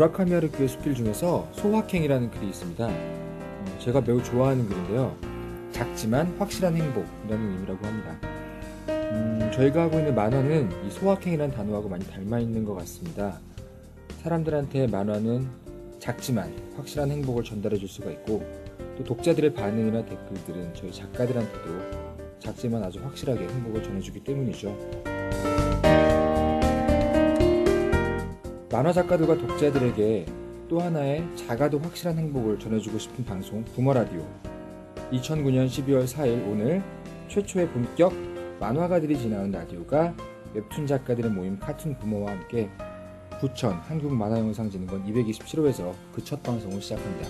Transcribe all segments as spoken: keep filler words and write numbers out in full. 무라카미 하루키의 수필 중에서 소확행이라는 글이 있습니다. 제가 매우 좋아하는 글인데요. 작지만 확실한 행복이라는 의미라고 합니다. 음, 저희가 하고 있는 만화는 이 소확행이라는 단어하고 많이 닮아있는 것 같습니다. 사람들한테 만화는 작지만 확실한 행복을 전달해줄 수가 있고, 또 독자들의 반응이나 댓글들은 저희 작가들한테도 작지만 아주 확실하게 행복을 전해주기 때문이죠. 만화 작가들과 독자들에게 또 하나의 작아도 확실한 행복을 전해주고 싶은 방송 부모라디오, 이천구년 십이월 사일 오늘 최초의 본격 만화가들이 지나온 라디오가 웹툰 작가들의 모임 카툰 부모와 함께 부천 한국 만화영상진흥원 이백이십칠호에서 그 첫 방송을 시작합니다.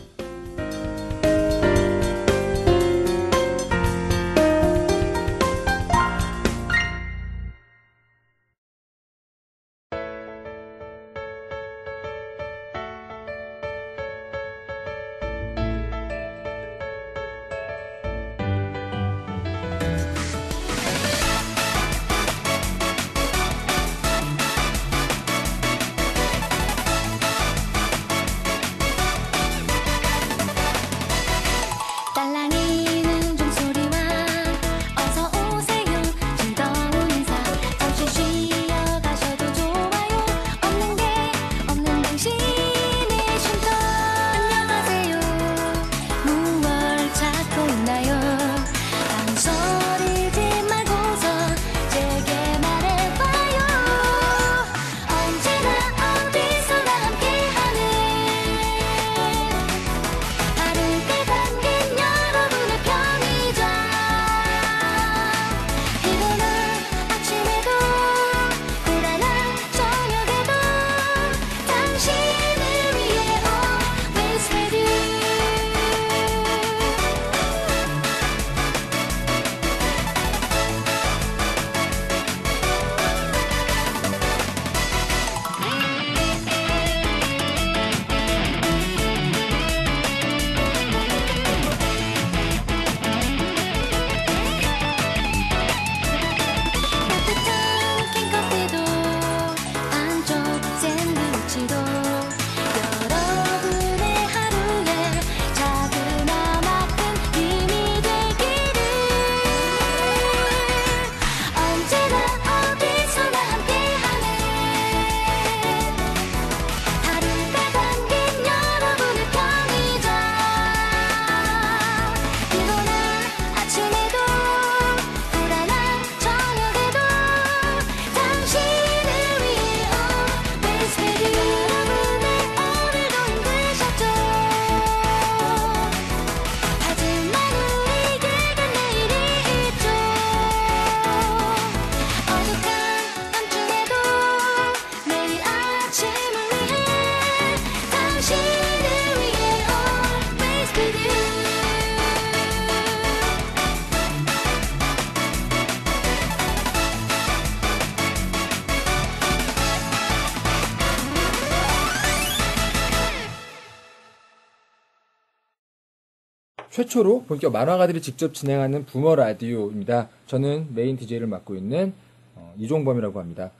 최초로 본격 만화가들이 직접 진행하는 부모라디오입니다. 저는 메인 디제이를 맡고 있는 어, 이종범이라고 합니다.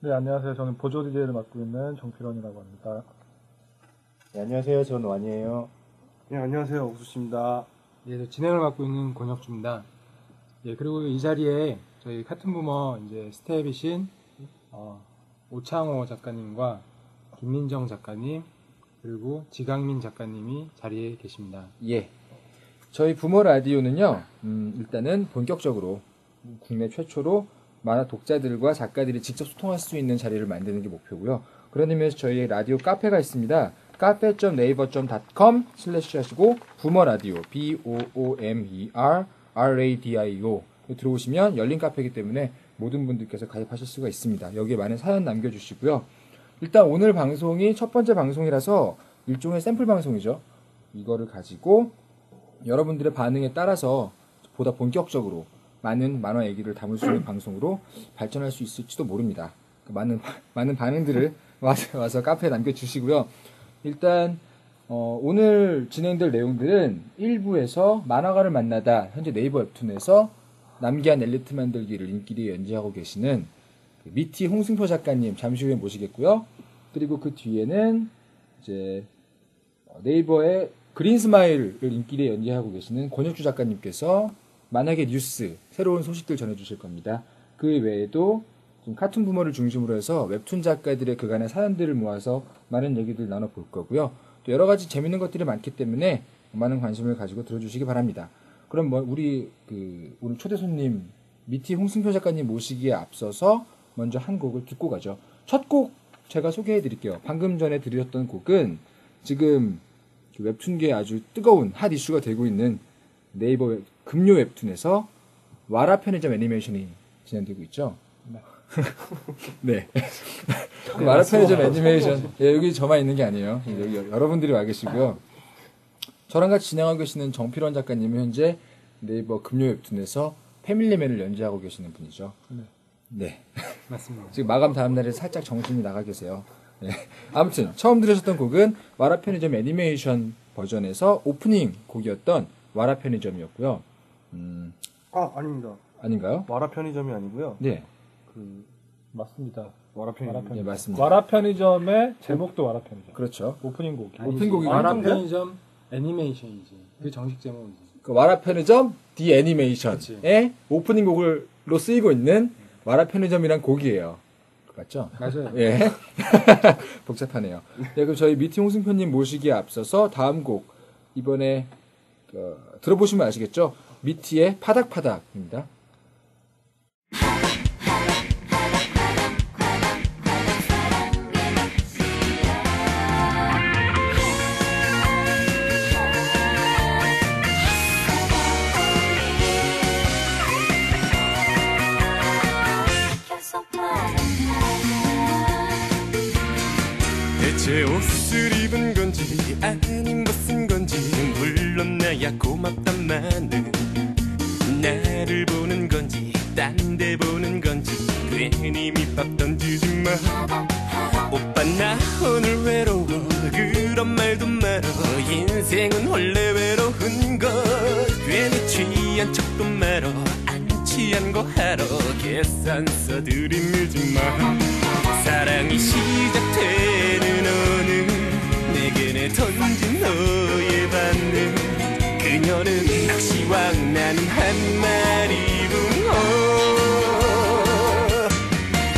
네, 안녕하세요. 저는 보조 디제이를 맡고 있는 정필원이라고 합니다. 네, 안녕하세요. 저는 완이에요. 네, 안녕하세요. 옥수씨입니다. 네, 저 진행을 맡고 있는 권혁주입니다. 네, 그리고 이 자리에 저희 카툰 부모 이제 스텝이신 어, 오창호 작가님과 김민정 작가님, 그리고 지강민 작가님이 자리에 계십니다. 예. 저희 부모 라디오는요, 음, 일단은 본격적으로 국내 최초로 만화 독자들과 작가들이 직접 소통할 수 있는 자리를 만드는 게 목표고요. 그런 의미에서 저희의 라디오 카페가 있습니다. 카페 닷 네이버 닷 컴 슬래시 하시고 부모 라디오 비 오 오 엠 이 알 알 에이 디 아이 오 들어오시면 열린 카페이기 때문에 모든 분들께서 가입하실 수가 있습니다. 여기에 많은 사연 남겨주시고요. 일단 오늘 방송이 첫 번째 방송이라서 일종의 샘플 방송이죠. 이거를 가지고 여러분들의 반응에 따라서 보다 본격적으로 많은 만화 얘기를 담을 수 있는 방송으로 발전할 수 있을지도 모릅니다. 많은 많은 반응들을 와서, 와서 카페에 남겨주시고요. 일단 어, 오늘 진행될 내용들은 일부에서 만화가를 만나다 현재 네이버 웹툰에서 남기한 엘리트 만들기를 인기리에 연재하고 계시는 미티 홍승표 작가님 잠시 후에 모시겠고요. 그리고 그 뒤에는 이제 네이버의 그린스마일을 인기리에 연재하고 계시는 권혁주 작가님께서 만약에 뉴스, 새로운 소식들 전해주실 겁니다. 그 외에도 좀 카툰 부모를 중심으로 해서 웹툰 작가들의 그간의 사연들을 모아서 많은 얘기들 나눠볼 거고요. 또 여러 가지 재밌는 것들이 많기 때문에 많은 관심을 가지고 들어주시기 바랍니다. 그럼 뭐 우리 그 오늘 초대 손님 미티 홍승표 작가님 모시기에 앞서서 먼저 한 곡을 듣고 가죠. 첫 곡 제가 소개해드릴게요. 방금 전에 드렸던 곡은 지금 웹툰계에 아주 뜨거운 핫 이슈가 되고 있는 네이버 금요 웹툰에서 와라 편의점 애니메이션이 진행되고 있죠. 네. 그 와라 편의점 애니메이션. 예, 여기 저만 있는 게 아니에요. 여기 여러분들이 와 계시고요. 저랑 같이 진행하고 계시는 정필원 작가님은 현재 네이버 금요 웹툰에서 패밀리맨을 연재하고 계시는 분이죠. 네. 네. 맞습니다. 지금 마감 다음날에 살짝 정신이 나가 계세요. 네. 아무튼 처음 들으셨던 곡은 와라 편의점 애니메이션 버전에서 오프닝 곡이었던 와라 편의점이었고요. 음. 아, 아닙니다. 아닌가요? 와라 편의점이 아니고요. 네. 그 맞습니다. 와라 편의점. 와라 편의점. 네, 맞습니다. 와라 편의점의 제목도 와라 편의점. 그렇죠. 오프닝 곡. 오프닝 곡이 와라 편의점 애니메이션이지. 그 정식 제목이지. 그 와라 편의점 디 애니메이션의 오프닝 곡을로 쓰이고 있는 와라 편의점이란 곡이에요. 맞죠? 맞아요. 예. 복잡하네요. 네, 그럼 저희 미팅 홍승표님 모시기에 앞서서 다음 곡 이번에 어, 들어보시면 아시겠죠? 미티의 파닥파닥입니다. 대체 옷을 입은 건지 아님 벗은 건지 물론 나야 고맙단만은 나를 보는 건지 딴 데 보는 건지 괜히 밑밥 던지지 마. 오빠 나 오늘 외로워 그런 말도 말어 인생은 원래 외로운 것 괜히 취한 척도 말어 안 취한 거 하러 계산서 들이밀지 마. 사랑이 시작되는 어느 내게 내 던진 너의 반응 그녀는 낚시왕 나는 한 마리 붕어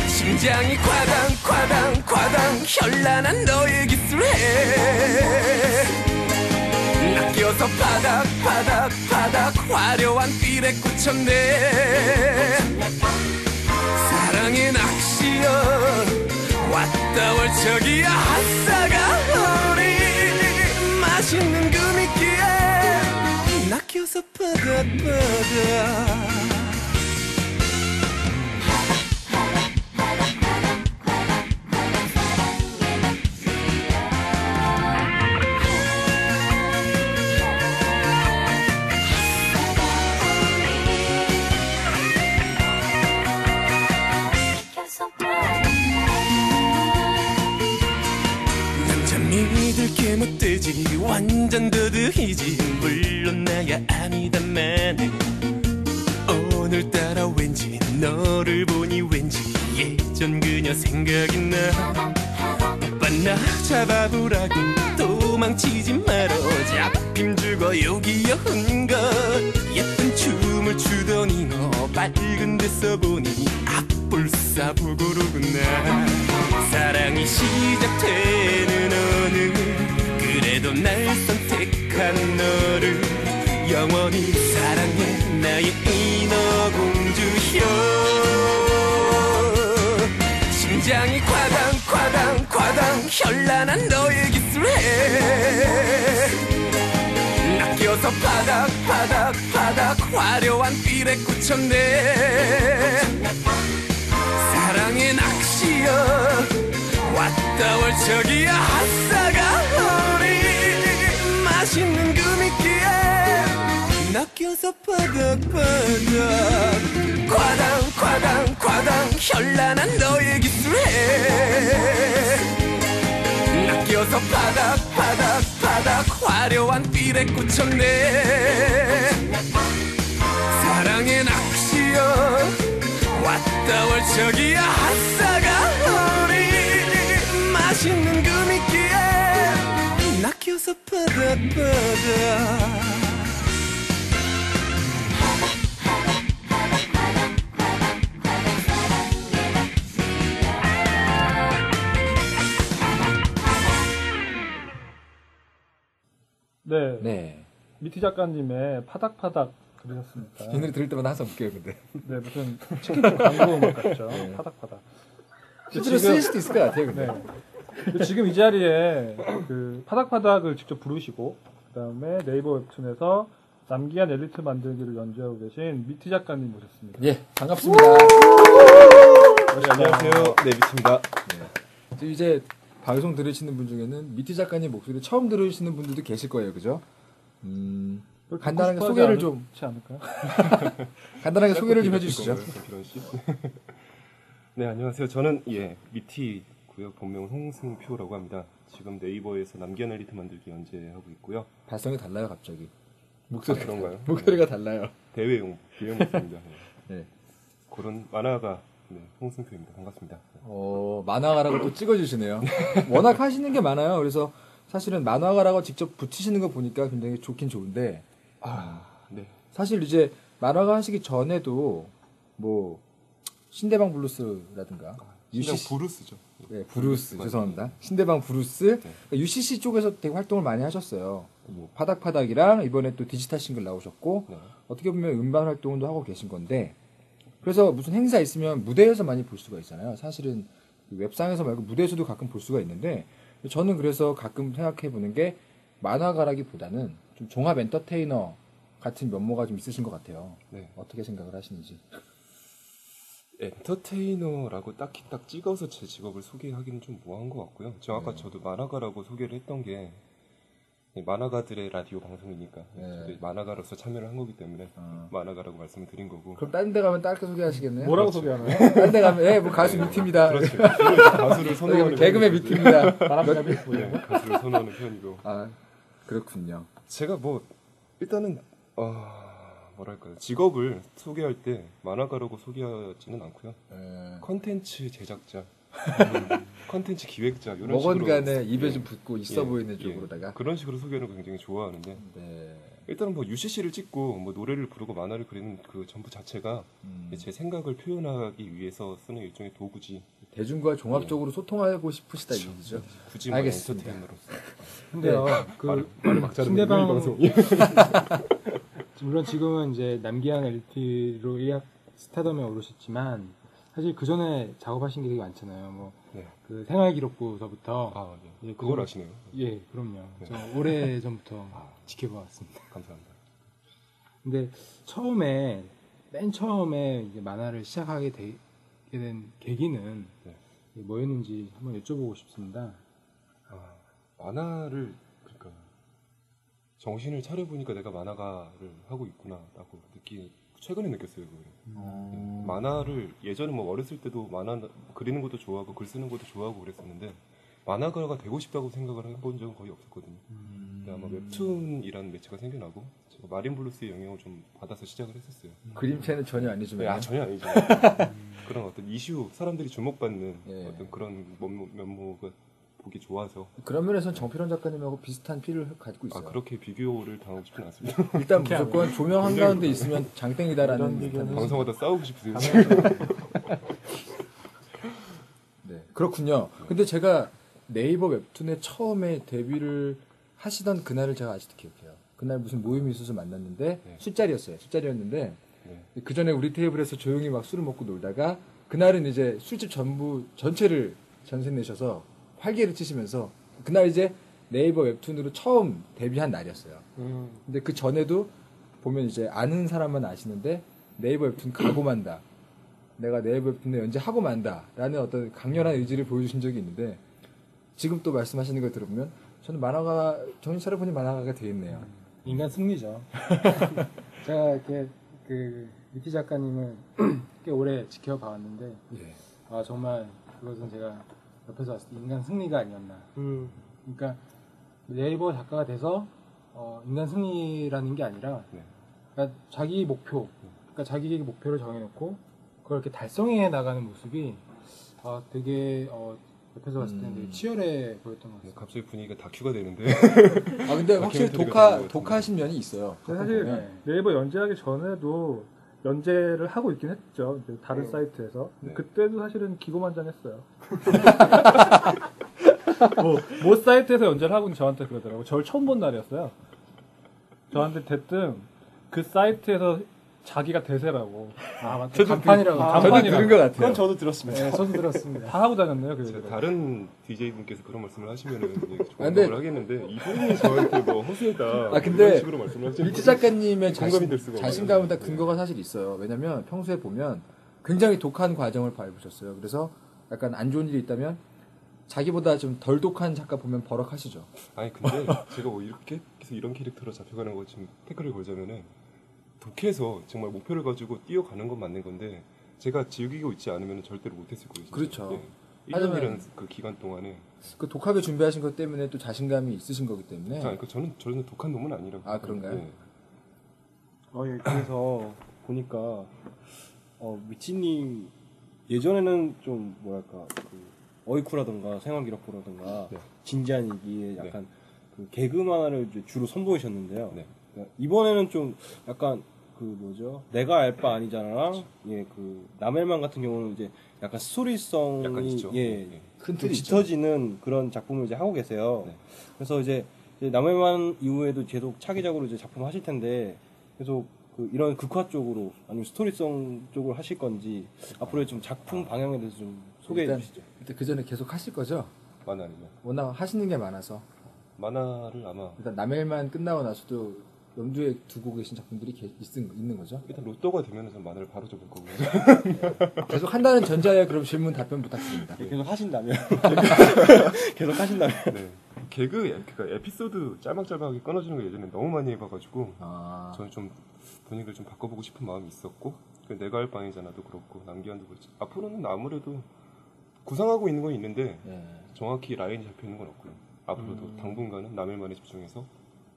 심장이 과당 과당 과당 현란한 너의 기술에 낚여서 바닥 바닥 바닥 화려한 삘에 꽂혔네 사랑의 낚시여 왔다 올 적이야 아싸가 우리 맛있는 그 미끼에 낚여서 바닥바닥 남자 믿을 게 못되지 완전 더드이지 물론 나야 아니다만 오늘따라 왠지 너를 보니 왠지 예전 그녀 생각이 나 오빠 나 잡아보라고 도망치지 말어 잡힘 죽어 여기여 흔거 예쁜 춤을 추더니 너 밝은 데서 보니 앞불사 부고르구나 사랑이 시작되는 어느 그래도 날 선택한 너를 영원히 사랑해 나의 인어공주여 심장이 과당 과당 과당 현란한 너의 기술에 낚여서 바닥 바닥 바닥 화려한 삘에 꽂혔네 사랑의 낚시여 왔다 올 적이야 아싸가 우리 맛있는 금이끼에 낚여서 바닥바닥 과당 과당 과당 현란한 너의 기술에 낚여서 바닥 바닥 바닥 화려한 삘에 꽂혔네 사랑의 낚시여 왔다 올 적이야 아싸가 우리 맛있는 네. 네. 미티 작가님의 파닥파닥 들으셨습니까? 이 노래 들을 때마다 항상 웃겨요, 근데. 네, 무슨 치킨집 광고 음악 같죠. 네. 파닥파닥. 실제로 쓰일 수도 있을 것 같아요, 근데. 네. 지금 이 자리에 그 파닥파닥을 직접 부르시고, 그 다음에 네이버 웹툰에서 남기한 엘리트 만들기를 연주하고 계신 미티 작가님 모셨습니다. 예, 반갑습니다. 네, 안녕하세요. 네, 미티입니다. 네. 이제 방송 들으시는 분 중에는 미티 작가님 목소리 처음 들으시는 분들도 계실 거예요, 그죠? 음, 간단하게 소개를 않을, 좀. 않을까요? 간단하게 소개를 좀 해주시죠. 네, 안녕하세요. 저는 예 미티고요. 본명은 홍승표라고 합니다. 지금 네이버에서 남기한 엘리트 만들기 연재하고 있고요. 발성이 달라요, 갑자기. 목소리 아, 그런가요? 목소리가 네. 달라요. 대외용 대외 목소리입니다. 네. 그런 만화가 네, 홍승표입니다. 반갑습니다. 네. 어 만화가라고 또 찍어주시네요. 워낙 하시는 게 많아요. 그래서 사실은 만화가라고 직접 붙이시는 거 보니까 굉장히 좋긴 좋은데. 아 네. 사실 이제 만화가 하시기 전에도 뭐. 신대방 블루스라든가 신대방 유씨씨 블루스죠. 네, 블루스 죄송합니다. 신대방 블루스 네. 그러니까 유씨씨 쪽에서 되게 활동을 많이 하셨어요. 뭐 파닥파닥이랑 이번에 또 디지털 싱글 나오셨고 네. 어떻게 보면 음반 활동도 하고 계신 건데 그래서 무슨 행사 있으면 무대에서 많이 볼 수가 있잖아요. 사실은 웹상에서 말고 무대에서도 가끔 볼 수가 있는데 저는 그래서 가끔 생각해 보는 게 만화가라기보다는 좀 종합 엔터테이너 같은 면모가 좀 있으신 것 같아요. 네. 어떻게 생각을 하시는지. 엔터테이너라고 딱히 딱 찍어서 제 직업을 소개하기는 좀 모호한 것 같고요. 저 아까 네. 저도 만화가라고 소개를 했던 게 만화가들의 라디오 방송이니까 네. 저도 만화가로서 참여를 한 거기 때문에 아. 만화가라고 말씀을 드린 거고. 그럼 다른 데 가면 딱히 소개하시겠네요? 뭐라고 그렇죠. 소개하나요? 다른 데 가면 예, 뭐 가수 네, 미티입니다. 그렇죠. 가수를 선호하는 개그맨 미티입니다. 바람잡이 네, 가수를 선호하는 편이고. 아 그렇군요. 제가 뭐 일단은 어... 뭐랄까요? 직업을 소개할 때 만화가라고 소개하지는 않고요. 컨텐츠 제작자, 컨텐츠 기획자 이런 뭐건간에 입에 예, 좀 붙고 있어 예, 보이는 쪽으로다가 예, 그런 식으로 소개하는 거 굉장히 좋아하는데 네. 일단은 뭐 유씨씨를 찍고 뭐 노래를 부르고 만화를 그리는 그 전부 자체가 음. 제 생각을 표현하기 위해서 쓰는 일종의 도구지. 대중과 종합적으로 예. 소통하고 싶으시다 이거죠. 굳이 뭐 엔터테인으로서. 근데요, 그 신대방 방송. 물론 지금은 이제 남기한 엘티로 일약 스타덤에 오르셨지만 사실 그 전에 작업하신 게 되게 많잖아요. 뭐 네. 그 생활기록부서부터 아, 네. 예, 그걸 그, 아시네요. 예, 그럼요. 네. 저 오래 전부터 아, 지켜보았습니다. 감사합니다. 근데 처음에 맨 처음에 이제 만화를 시작하게 되게 된 계기는 네. 뭐였는지 한번 여쭤보고 싶습니다. 아, 만화를 정신을 차려보니까 내가 만화가를 하고 있구나라고 느끼 최근에 느꼈어요. 음. 만화를 예전에 뭐 어렸을 때도 만화 그리는 것도 좋아하고 글 쓰는 것도 좋아하고 그랬었는데 만화가가 되고 싶다고 생각을 해본 적은 거의 없었거든요. 음. 근데 아마 웹툰이라는 매체가 생겨나고 제가 마린블루스의 영향을 좀 받아서 시작을 했었어요. 음. 그림체는 전혀 아니지만 네, 아, 전혀 아니죠. 그런 어떤 이슈, 사람들이 주목받는 예. 어떤 그런 면모가 보기 좋아서 그런 면에서는 정필원 작가님하고 비슷한 피를 갖고 있어요. 아 그렇게 비교를 당하고 싶진 않습니다. 일단 무조건 조명 한가운데 있으면 장땡이다라는 방송하다 싸우고 싶으세요? 네 그렇군요. 근데 제가 네이버 웹툰에 처음에 데뷔를 하시던 그날을 제가 아직도 기억해요. 그날 무슨 모임이 있어서 만났는데 네. 술자리였어요. 술자리였는데 네. 그 전에 우리 테이블에서 조용히 막 술을 먹고 놀다가 그날은 이제 술집 전부 전체를 전세 내셔서 활개를 치시면서 그날 이제 네이버 웹툰으로 처음 데뷔한 날이었어요. 음. 근데 그 전에도 보면 이제 아는 사람만 아시는데 네이버 웹툰 가고 만다. 내가 네이버 웹툰에 연재하고 만다. 라는 어떤 강렬한 의지를 보여주신 적이 있는데 지금 또 말씀하시는 걸 들어보면 저는 만화가, 정신 차려보니 만화가가 되어있네요. 인간 승리죠. 제가 이렇게 그 미티 작가님을 꽤 오래 지켜봐왔는데 예. 아 정말 그것은 제가 옆에서 왔을 때 인간 승리가 아니었나. 음. 그러니까 네이버 작가가 돼서 어, 인간 승리라는 게 아니라 네. 그러니까 자기 목표, 그러니까 자기 목표를 정해놓고 그걸 이렇게 달성해 나가는 모습이 어, 되게 어, 옆에서 봤을 때 음. 되게 치열해 보였던 것 같아요. 갑자기 분위기가 다큐가 되는데. 아 근데 확실히 독하 독하신 면이 있어요. 사실 보면. 네이버 연재하기 전에도 연재를 하고 있긴 했죠. 이제 다른 네. 사이트에서. 네. 그때도 사실은 기고만장했어요. 뭐, 뭐 사이트에서 연재를 하고 있는 저한테 그러더라고. 저를 처음 본 날이었어요. 저한테 대뜸 그 사이트에서 자기가 대세라고. 아 맞다. 저도 간판이라고. 아, 저도 들은 것 같아요. 그건 저도 들었습니다. 네, 저도 들었습니다. 다 하고 다녔네요. 그 다른 디제이 분께서 그런 말씀을 하시면은 공감을 하겠는데 이분이 저한테 뭐 허수에다 아, 그런 식으로 말씀을 하시면 미티 작가님의 자신, 자신감은 다 근거가 사실 있어요. 왜냐면 평소에 보면 굉장히 독한 과정을 밟으셨어요. 그래서 약간 안 좋은 일이 있다면 자기보다 좀 덜 독한 작가 보면 버럭하시죠. 아니 근데 제가 뭐 이렇게 계속 이런 캐릭터로 잡혀가는 거 지금 태클을 걸자면은. 독해서 정말 목표를 가지고 뛰어가는 건 맞는 건데 제가 즐기고 있지 않으면 절대로 못했을 거예요. 진짜. 그렇죠. 예. 일 년이라는 그 기간 동안에 그 독하게 준비하신 것 때문에 또 자신감이 있으신 거기 때문에. 아니, 그 저는 저는 독한 놈은 아니라고. 아 그런가요? 네. 아 예, 그래서 보니까 어, 미치님 예전에는 좀 뭐랄까 그 어이쿠라든가 생활기록부라든가 네. 진지한 얘기에 약간 네. 그 개그만을 주로 선보이셨는데요. 네. 이번에는 좀 약간 그 뭐죠? 내가 알 바 아니잖아랑 예 그 남일만 같은 경우는 이제 약간 스토리성이 약간 예 큰 틀이 짙어지는 그런 작품을 이제 하고 계세요. 네. 그래서 이제, 이제 남일만 이후에도 계속 차기작으로 이제 작품 하실 텐데 계속 그 이런 극화 쪽으로 아니면 스토리성 쪽으로 하실 건지 앞으로 좀 작품 방향에 대해서 좀 소개해 일단, 주시죠. 일단 그 전에 계속 하실 거죠? 만화 아니면 워낙 하시는 게 많아서 만화를 아마 일단 남일만 끝나고 나서도 염두에 두고 계신 작품들이 개, 있은, 있는 거죠? 일단 로또가 되면 저는 만화를 바로 접을 거고요. 네. 계속 한다는 전자에 그럼 질문 답변 부탁드립니다. 네. 계속 하신다면. 계속 하신다면. 네. 개그, 그러니까 에피소드 짤막짤막하게 끊어지는 거 예전에 너무 많이 해봐가지고, 아. 저는 좀 분위기를 좀 바꿔보고 싶은 마음이 있었고, 내가 알 바 아니잖아도 그렇고, 남기한도 그렇지. 앞으로는 아무래도 구상하고 있는 건 있는데, 네. 정확히 라인이 잡혀 있는 건 없고요. 앞으로도 음. 당분간은 남일만에 집중해서,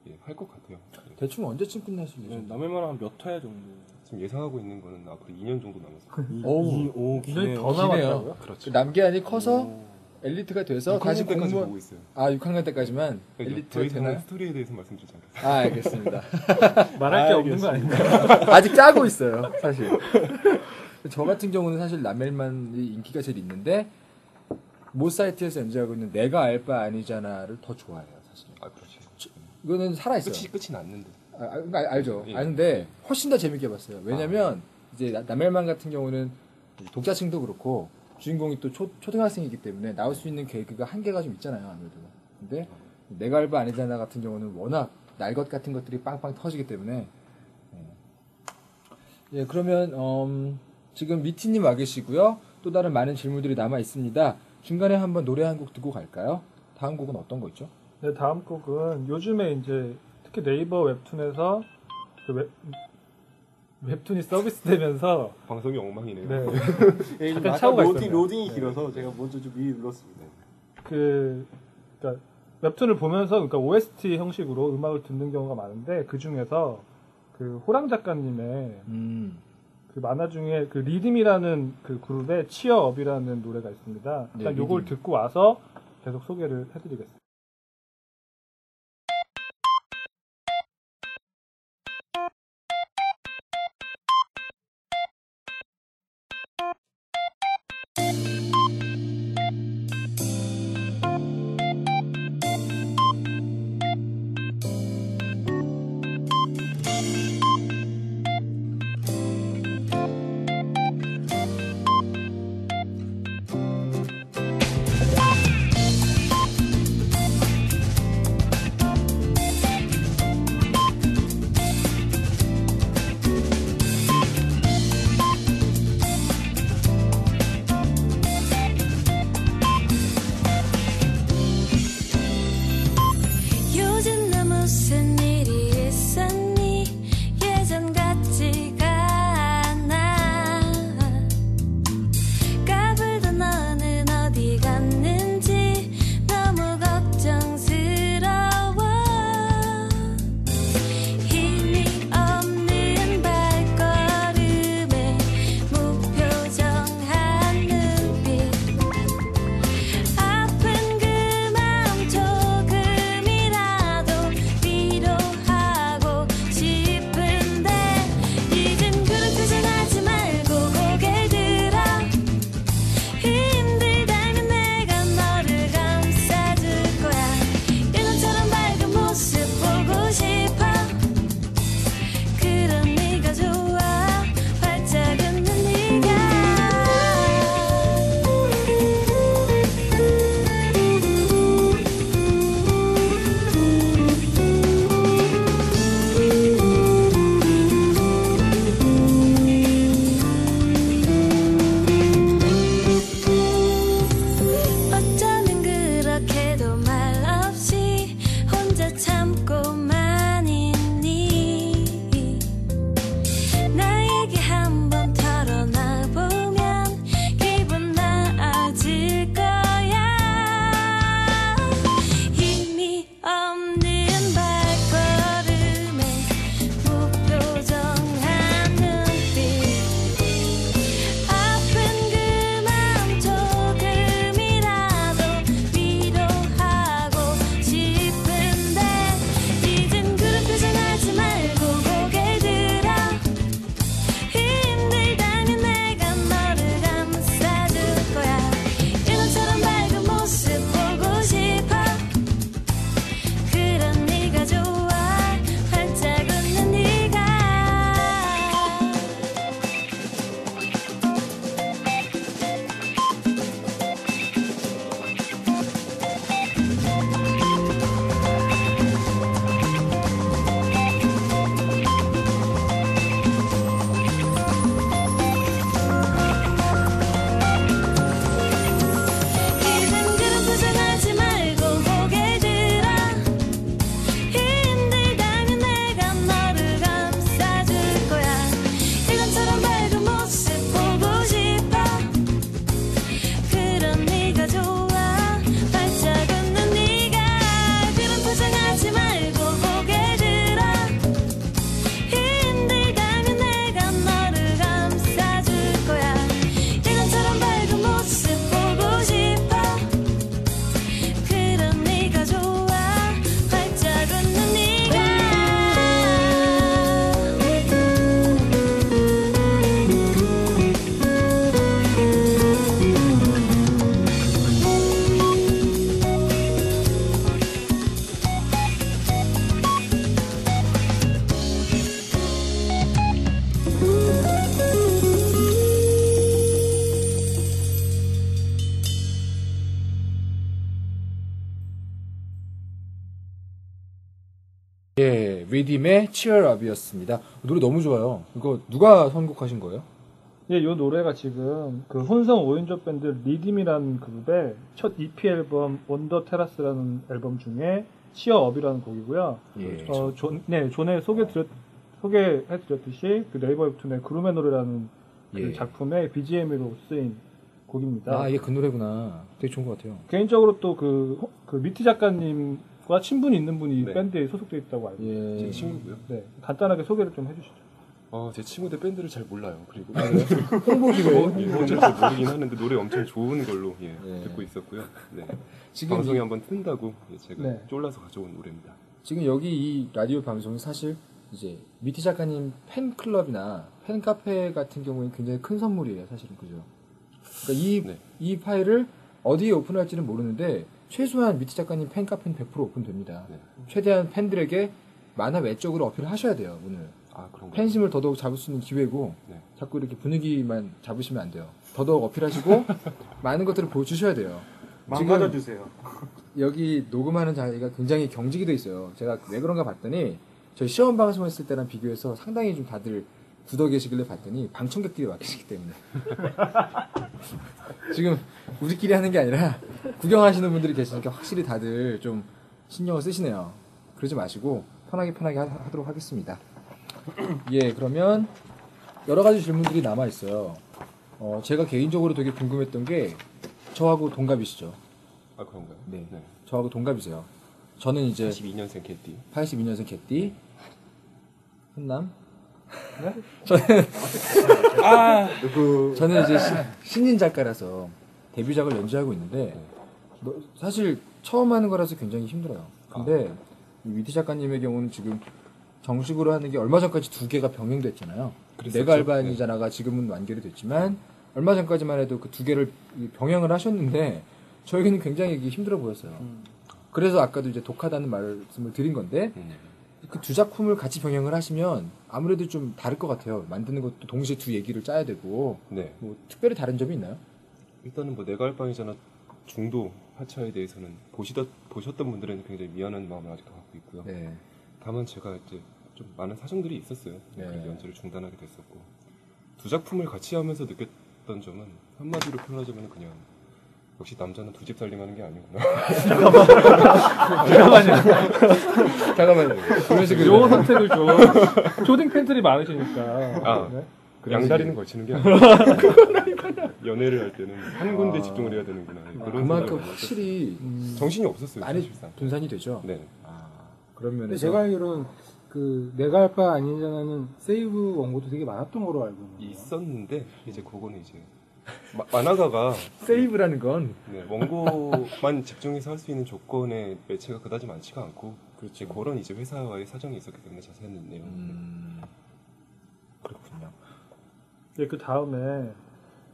예, 할 것 같아요. 대충 언제쯤 끝나시는 거죠? 네, 남일만 한 몇 회 정도? 지금 예상하고 있는 거는 앞으로 이 년 정도 남았어요. 이, 오, 이 년이 더 남았다고요? 그렇죠. 남기한이 커서 오. 엘리트가 돼서 다시 공무원 보고 있어요. 아, 육 학년 때까지만 그러니까 엘리트가 되나요? 스토리에 대해서 말씀드리지 않겠습니다. 아, 알겠습니다. 말할 게 아, 없는 거 아닌가요? 아직 짜고 있어요, 사실. 저 같은 경우는 사실 남일만이 인기가 제일 있는데 모 사이트에서 연재하고 있는 내가 알 바 아니잖아를 더 좋아해요, 사실. 아, 그렇죠. 이거는 살아있어요. 끝이, 끝이 났는데. 아, 아, 알죠. 예. 아는데, 훨씬 더 재밌게 봤어요. 왜냐면, 아. 이제, 남일만 같은 경우는, 독자층도 그렇고, 주인공이 또 초, 초등학생이기 때문에, 나올 수 있는 계기가 한계가 좀 있잖아요, 아무래도. 근데, 내가 알 바 아니잖아 같은 경우는 워낙, 날 것 같은 것들이 빵빵 터지기 때문에. 예, 그러면, 음, 지금 미티님 와 계시고요. 또 다른 많은 질문들이 남아 있습니다. 중간에 한번 노래 한 곡 듣고 갈까요? 다음 곡은 어떤 거 있죠? 네, 다음 곡은 요즘에 이제 특히 네이버 웹툰에서 그 웹, 웹툰이 서비스되면서 방송이 엉망이네요. 네. 네, 약간 차고가 있어요. 로딩이 네. 길어서 제가 먼저 좀 미리 눌렀습니다. 그 그러니까 웹툰을 보면서 그러니까 오에스티 형식으로 음악을 듣는 경우가 많은데 그 중에서 그 호랑 작가님의 음. 그 만화 중에 그 리듬이라는 그 그룹의 치어업이라는 노래가 있습니다. 일단 요걸 네, 듣고 와서 계속 소개를 해드리겠습니다. I 예, 리딤의 치얼업이었습니다. 노래 너무 좋아요. 이거 누가 선곡하신 거예요? 예, 이 노래가 지금 그 혼성 오인조 밴드 리딤이라는 그룹의 첫 이피 앨범 원더 테라스라는 앨범 중에 치어업이라는 곡이고요. 예. 어, 존, 네, 전에 소개드렸, 소개해드렸듯이 그 네이버 웹툰의 구름의 노래라는 그 예. 작품의 비지엠으로 쓰인 곡입니다. 아, 예, 그 노래구나. 되게 좋은 것 같아요. 개인적으로 또 그, 그 미티 작가님 과 친분이 있는 분이 네. 밴드에 소속되어 있다고 알고 있어요. 예. 제 친구고요. 네, 간단하게 소개를 좀 해주시죠. 어, 제 친구들 밴드를 잘 몰라요. 그리고 홍보기로 뭔지 잘 모르긴 하는데 노래 엄청 좋은 걸로 예, 예. 듣고 있었고요. 네. 지금 방송에 한번 뜬다고 예, 제가 네. 쫄라서 가져온 노래입니다. 지금 여기 이 라디오 방송이 사실 이제 미티 작가님 팬클럽이나 팬카페 같은 경우에 굉장히 큰 선물이에요. 사실은 그죠. 그러니까 이, 네. 이 파일을 어디에 오픈할지는 모르는데. 최소한 미티 작가님 팬카페는 백 퍼센트 오픈됩니다. 네. 최대한 팬들에게 만화 외적으로 어필을 하셔야 돼요. 오늘 아, 팬심을 더더욱 잡을 수 있는 기회고 네. 자꾸 이렇게 분위기만 잡으시면 안 돼요. 더더욱 어필하시고 많은 것들을 보여주셔야 돼요. 망가져주세요. 여기 녹음하는 자리가 굉장히 경직이 돼 있어요. 제가 왜 그런가 봤더니 저희 시험 방송 했을 때랑 비교해서 상당히 좀 다들 굳어 계시길래 봤더니 방청객들이 와 계시기 때문에 지금 우리끼리 하는 게 아니라 구경하시는 분들이 계시니까 확실히 다들 좀 신경을 쓰시네요. 그러지 마시고 편하게 편하게 하, 하도록 하겠습니다. 예, 그러면 여러 가지 질문들이 남아 있어요. 어, 제가 개인적으로 되게 궁금했던 게 저하고 동갑이시죠? 아, 그런가요? 네, 네. 저하고 동갑이세요. 저는 이제 팔십이 년생 개띠. 팔십이 년생 개띠. 훈남. 네? 저는 아, 저는 이제 시, 신인 작가라서 데뷔작을 연재하고 있는데 너, 사실 처음 하는 거라서 굉장히 힘들어요. 근데 아. 이 미티 작가님의 경우는 지금 정식으로 하는 게 얼마 전까지 두 개가 병행됐잖아요. 그랬었죠? 내가 알 바 아니잖아가 지금은 완결이 됐지만 얼마 전까지만 해도 그 두 개를 병행을 하셨는데 저에게는 굉장히 힘들어 보였어요. 그래서 아까도 이제 독하다는 말씀을 드린 건데 그 두 작품을 같이 병행을 하시면 아무래도 좀 다를 것 같아요. 만드는 것도 동시에 두 얘기를 짜야 되고 네. 뭐 특별히 다른 점이 있나요? 일단은 뭐 내가 알 바 아니잖아 중도 하차에 대해서는 보시다, 보셨던 분들은 굉장히 미안한 마음을 아직도 갖고 있고요. 네. 다만 제가 이제 좀 많은 사정들이 있었어요. 네. 그래서 연재를 중단하게 됐었고 두 작품을 같이 하면서 느꼈던 점은 한마디로 표현하자면 그냥 역시 남자는 두 집 살림하는 게 아니구나. 잠깐만요. 잠깐만요. 요 선택을 좀 초딩 팬들이 많으시니까. 아, 네. 양다리는 걸치는 게 아니고 연애를 할 때는 한 군데 아, 집중을 해야 되는구나. 아, 그런 그만큼 확실히 음, 정신이 없었어요. 많이 분산이 되죠. 네. 아, 그런 면에서 제가 알기로는 그 내가 알 바 아니잖아는 세이브 원고도 되게 많았던 걸로 알고 있는데 있었는데 이제 그거는 이제 마, 만화가가 세이브라는 건 네, 원고만 집중해서 할 수 있는 조건의 매체가 그다지 많지가 않고 그렇지 그런 이제 회사와의 사정이 있었기 때문에 자세한 내용 음, 그렇군요. 네, 그 다음에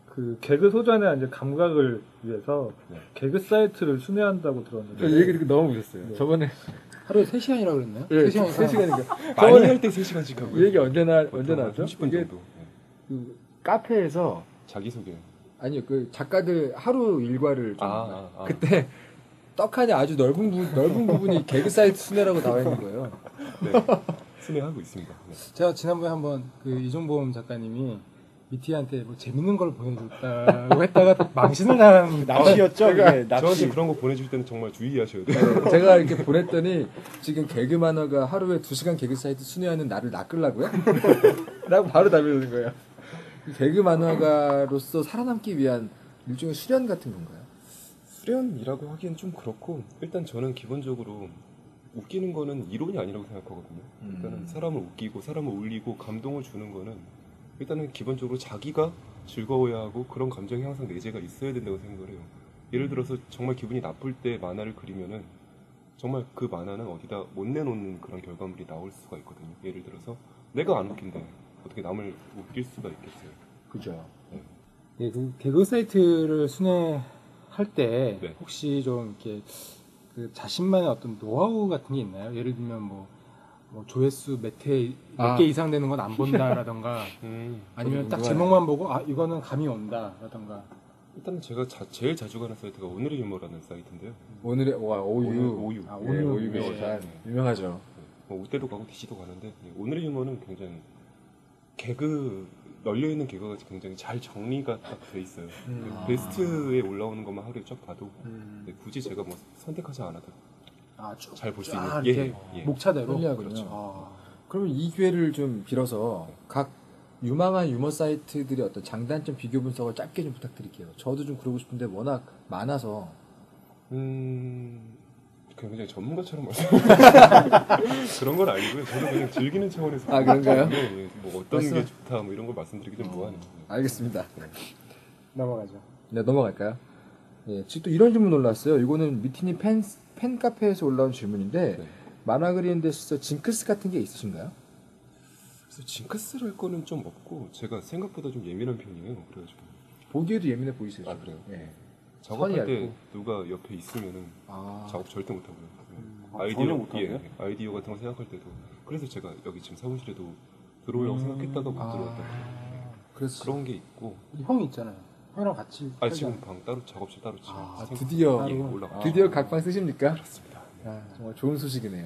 그 개그 소전의 이제 감각을 위해서 네. 개그 사이트를 순회한다고 들었는데 저 얘기를 너무 보셨어요. 네. 저번에 하루에 세 시간이라고 그랬나요? 네, 세 시간이니까 많이 할 때 세 시간씩 하고 이 얘기 언제나 언제나 하죠? 삼십 분 정도 네. 그 카페에서 자기소개 아니요 그 작가들 하루 일과를 좀 아, 아, 아. 그때 떡하니 아주 넓은, 부, 넓은 부분이 개그 사이트 순회라고 나와 있는 거예요. 네, 순회하고 있습니다. 네. 제가 지난번에 한번 그 이종범 작가님이 미티한테 뭐 재밌는 걸 보내줬다고 했다가 망신을 당한 납치였죠. 그게 납치. 저한테 그런 거 보내줄 때는 정말 주의하셔야 돼요. 제가 이렇게 보냈더니 지금 개그 만화가 하루에 두 시간 개그 사이트 순회하는 나를 낚으려고요? 라고 바로 답이 오는 거예요. 개그 만화가로서 살아남기 위한 일종의 수련 같은 건가요? 수련이라고 하기엔 좀 그렇고 일단 저는 기본적으로 웃기는 거는 이론이 아니라고 생각하거든요. 일단은 사람을 웃기고 사람을 울리고 감동을 주는 거는 일단은 기본적으로 자기가 즐거워야 하고 그런 감정이 항상 내재가 있어야 된다고 생각을 해요. 예를 들어서 정말 기분이 나쁠 때 만화를 그리면은 정말 그 만화는 어디다 못 내놓는 그런 결과물이 나올 수가 있거든요. 예를 들어서 내가 안 웃긴데 어떻게 남을 웃길 수가 있겠어요. 그죠. 네. 네, 그 개그 사이트를 순회할 때 네. 혹시 좀 이렇게 그 자신만의 어떤 노하우 같은 게 있나요? 예를 들면 뭐, 뭐 조회수 몇 개 아. 이상 되는 건 안 본다라던가 음, 아니면 딱 제목만 보고 아 이거는 감이 온다라던가. 일단은 제가 자, 제일 자주 가는 사이트가 오늘의 유머라는 사이트인데요. 오늘의 와 오유 오유 아, 오늘, 오유 네, 오유 네. 유명하죠. 오대도 가고 디씨도 가는데 오늘의 유머는 굉장히 개그, 널려있는 개그가 굉장히 잘 정리가 딱 돼 있어요. 음, 아. 베스트에 올라오는 것만 하루에 쫙 봐도 음. 굳이 제가 뭐 선택하지 않아도 아, 잘 볼 수 있는 예, 예. 목차대로? 그렇죠. 아. 그러면 이 기회를 좀 빌어서 네. 각 유망한 유머 사이트들의 어떤 장단점 비교 분석을 짧게 좀 부탁드릴게요. 저도 좀 그러고 싶은데 워낙 많아서 음... 굉장히 전문가처럼 말씀하시는 그런 건 아니고요. 저는 그냥 즐기는 차원에서 아 그런가요? 뭐 어떤 말씀... 게 좋다 뭐 이런 걸 말씀드리기 좀 뭐하네요. 알겠습니다. 네. 넘어가죠. 네 넘어갈까요? 예, 지금 또 이런 질문 올라왔어요. 이거는 미티님 팬, 팬카페에서 올라온 질문인데 네. 만화 그리는데 진짜 징크스 같은 게 있으신가요? 그래서 징크스랄 거는 좀 없고 제가 생각보다 좀 예민한 편이에요. 그래가지고 보기에도 예민해 보이세요. 아 그래요? 네. 작업할 때 누가 옆에 있으면은 아. 작업 절대 못하고요. 음. 아이디어, 아, 못하고요? 예, 아이디어 같은 거 생각할 때도 그래서 제가 여기 지금 사무실에도 들어오려고 음. 생각했다가 못 아. 들어왔다고 예. 그래서 그런 게 있고 형 있잖아요. 형이랑 같이 아 지금 방 따로 작업실 따로 지금 아, 드디어 예, 올라가 드디어 각 방 쓰십니까? 그렇습니다. 네. 아, 정말 좋은 소식이네요.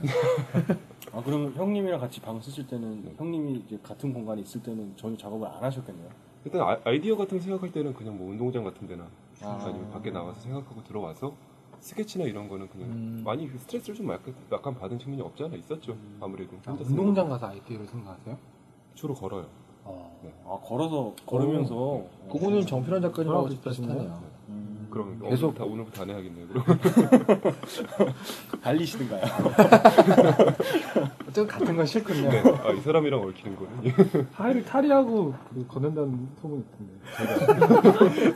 아 그러면 형님이랑 같이 방 쓰실 때는 네. 형님이 이제 같은 공간에 있을 때는 전혀 작업을 안 하셨겠네요? 일단 아, 아이디어 같은 거 생각할 때는 그냥 뭐 운동장 같은 데나 아. 아니면 밖에 나가서 생각하고 들어와서 스케치나 이런 거는 그냥 음. 많이 스트레스를 좀 약간, 약간 받은 측면이 없지 않아 있었죠. 음. 아무래도 아, 운동장 가서 아이디어를 생각하세요? 주로 걸어요. 아, 네. 아 걸어서 걸으면서 어. 그거는 어. 정필원 작가님하고 비슷하네요. 네. 음. 그럼 계속 오늘부터, 오늘부터 안 해야겠네요. 달리시든가요? 어쨌든 같은 건 싫군요. 네. 아, 이 사람이랑 얽히는 거는 하의를 탈의하고 그, 걷는다는 소문이 있던데.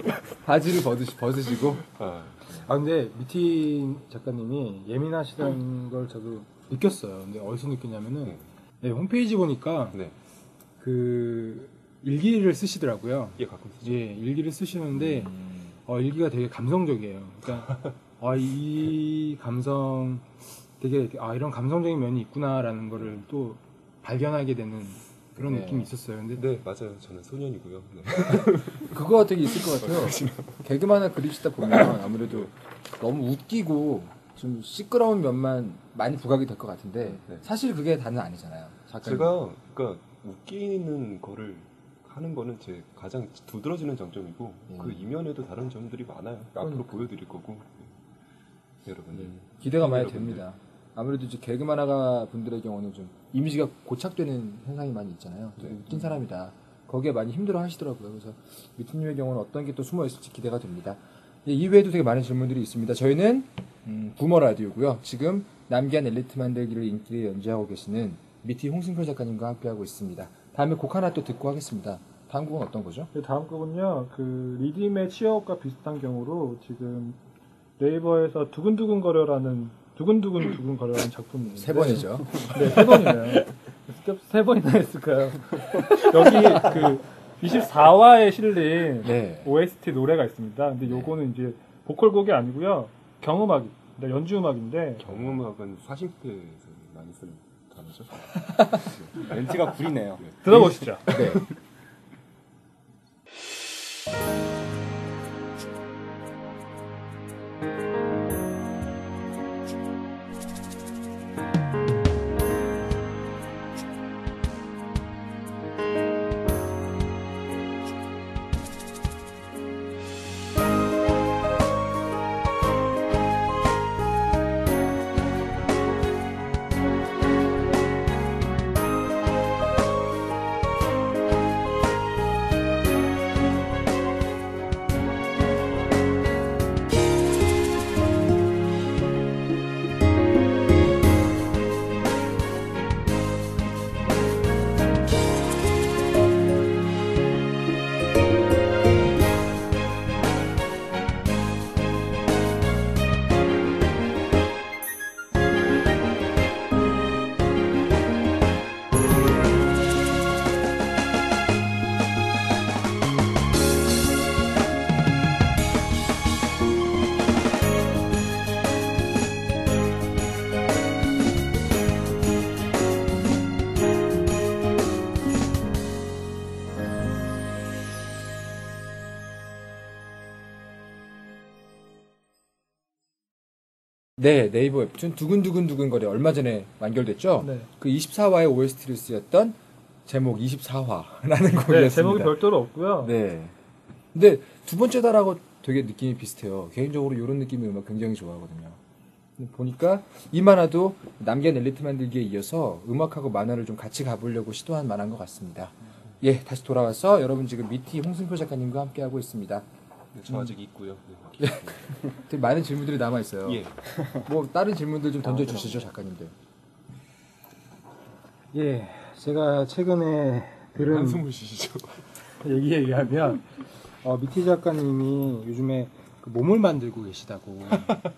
바지를 벗으시, 벗으시고. 아. 아 근데 미티 작가님이 예민하시다는 네. 걸 저도 느꼈어요. 근데 어디서 느꼈냐면은 네. 네, 홈페이지 보니까 네. 그 일기를 쓰시더라고요. 예, 가끔 쓰죠. 예, 일기를 쓰시는데 음. 어, 일기가 되게 감성적이에요. 그러니까 아, 이 감성 되게 아 이런 감성적인 면이 있구나라는 거를 또 발견하게 되는 그런 네. 느낌이 있었어요. 근데 네 맞아요. 저는 소년이고요. 네. 그거 되게 있을 것 같아요. 개그만을 그리시다 보면 아무래도 너무 웃기고 좀 시끄러운 면만 많이 부각이 될 것 같은데 네. 사실 그게 다는 아니잖아요. 작가님. 제가 그러니까 웃기는 거를 하는 거는 제 가장 두드러지는 장점이고 음. 그 이면에도 다른 점들이 많아요. 그러니까 앞으로 보여드릴 거고. 여러분들 네. 기대가 많이 여러분들. 됩니다. 아무래도 이제 개그 만화가 분들의 경우는 좀 이미지가 고착되는 현상이 많이 있잖아요. 네. 웃긴 사람이다. 거기에 많이 힘들어 하시더라고요. 그래서 미티님의 경우는 어떤 게 또 숨어 있을지 기대가 됩니다. 이 외에도 되게 많은 질문들이 있습니다. 저희는 음, 부모라디오고요. 지금 남기한 엘리트 만들기를 인기에 연재하고 계시는 미티 홍승표 작가님과 함께하고 있습니다. 다음에 곡 하나 또 듣고 하겠습니다. 다음 곡은 어떤 거죠? 네, 다음 곡은요. 그 리딤의 취업과 비슷한 경우로 지금 네이버에서 두근두근 거려라는 두근두근 두근 거려라는 작품입니다. 세 번이죠. 네, 세 번이네요. 세 번이나 했을까요? 여기 그 이십사 화에 실린 네. 오에스티 노래가 있습니다. 근데 요거는 이제 보컬곡이 아니고요. 경음악, 그러니까 연주음악인데. 경음악은 사십 대에서 많이 쓰는 단어죠. 멘트가 구리네요. 네. 들어보시죠. 네. 네, 네이버 웹툰 두근두근두근거리 얼마 전에 완결됐죠? 네. 그 이십사 화의 오에스티를 쓰였던 제목 이십사 화라는 곡이었습니다. 네, 제목이 별도로 없고요. 네. 근데 두 번째 달하고 되게 느낌이 비슷해요. 개인적으로 이런 느낌의 음악 굉장히 좋아하거든요. 보니까 이 만화도 남겐 엘리트 만들기에 이어서 음악하고 만화를 좀 같이 가보려고 시도한 만화인 것 같습니다. 예, 다시 돌아와서 여러분 지금 미티 홍승표 작가님과 함께하고 있습니다. 네, 저 아직 음. 있고요. 네, 되게 많은 질문들이 남아있어요. 예. 뭐 다른 질문들 좀 던져주시죠, 작가님들. 예, 제가 최근에 들은 한숨을 쉬시죠. 얘기에 의하면 어, 미티 작가님이 요즘에 그 몸을 만들고 계시다고.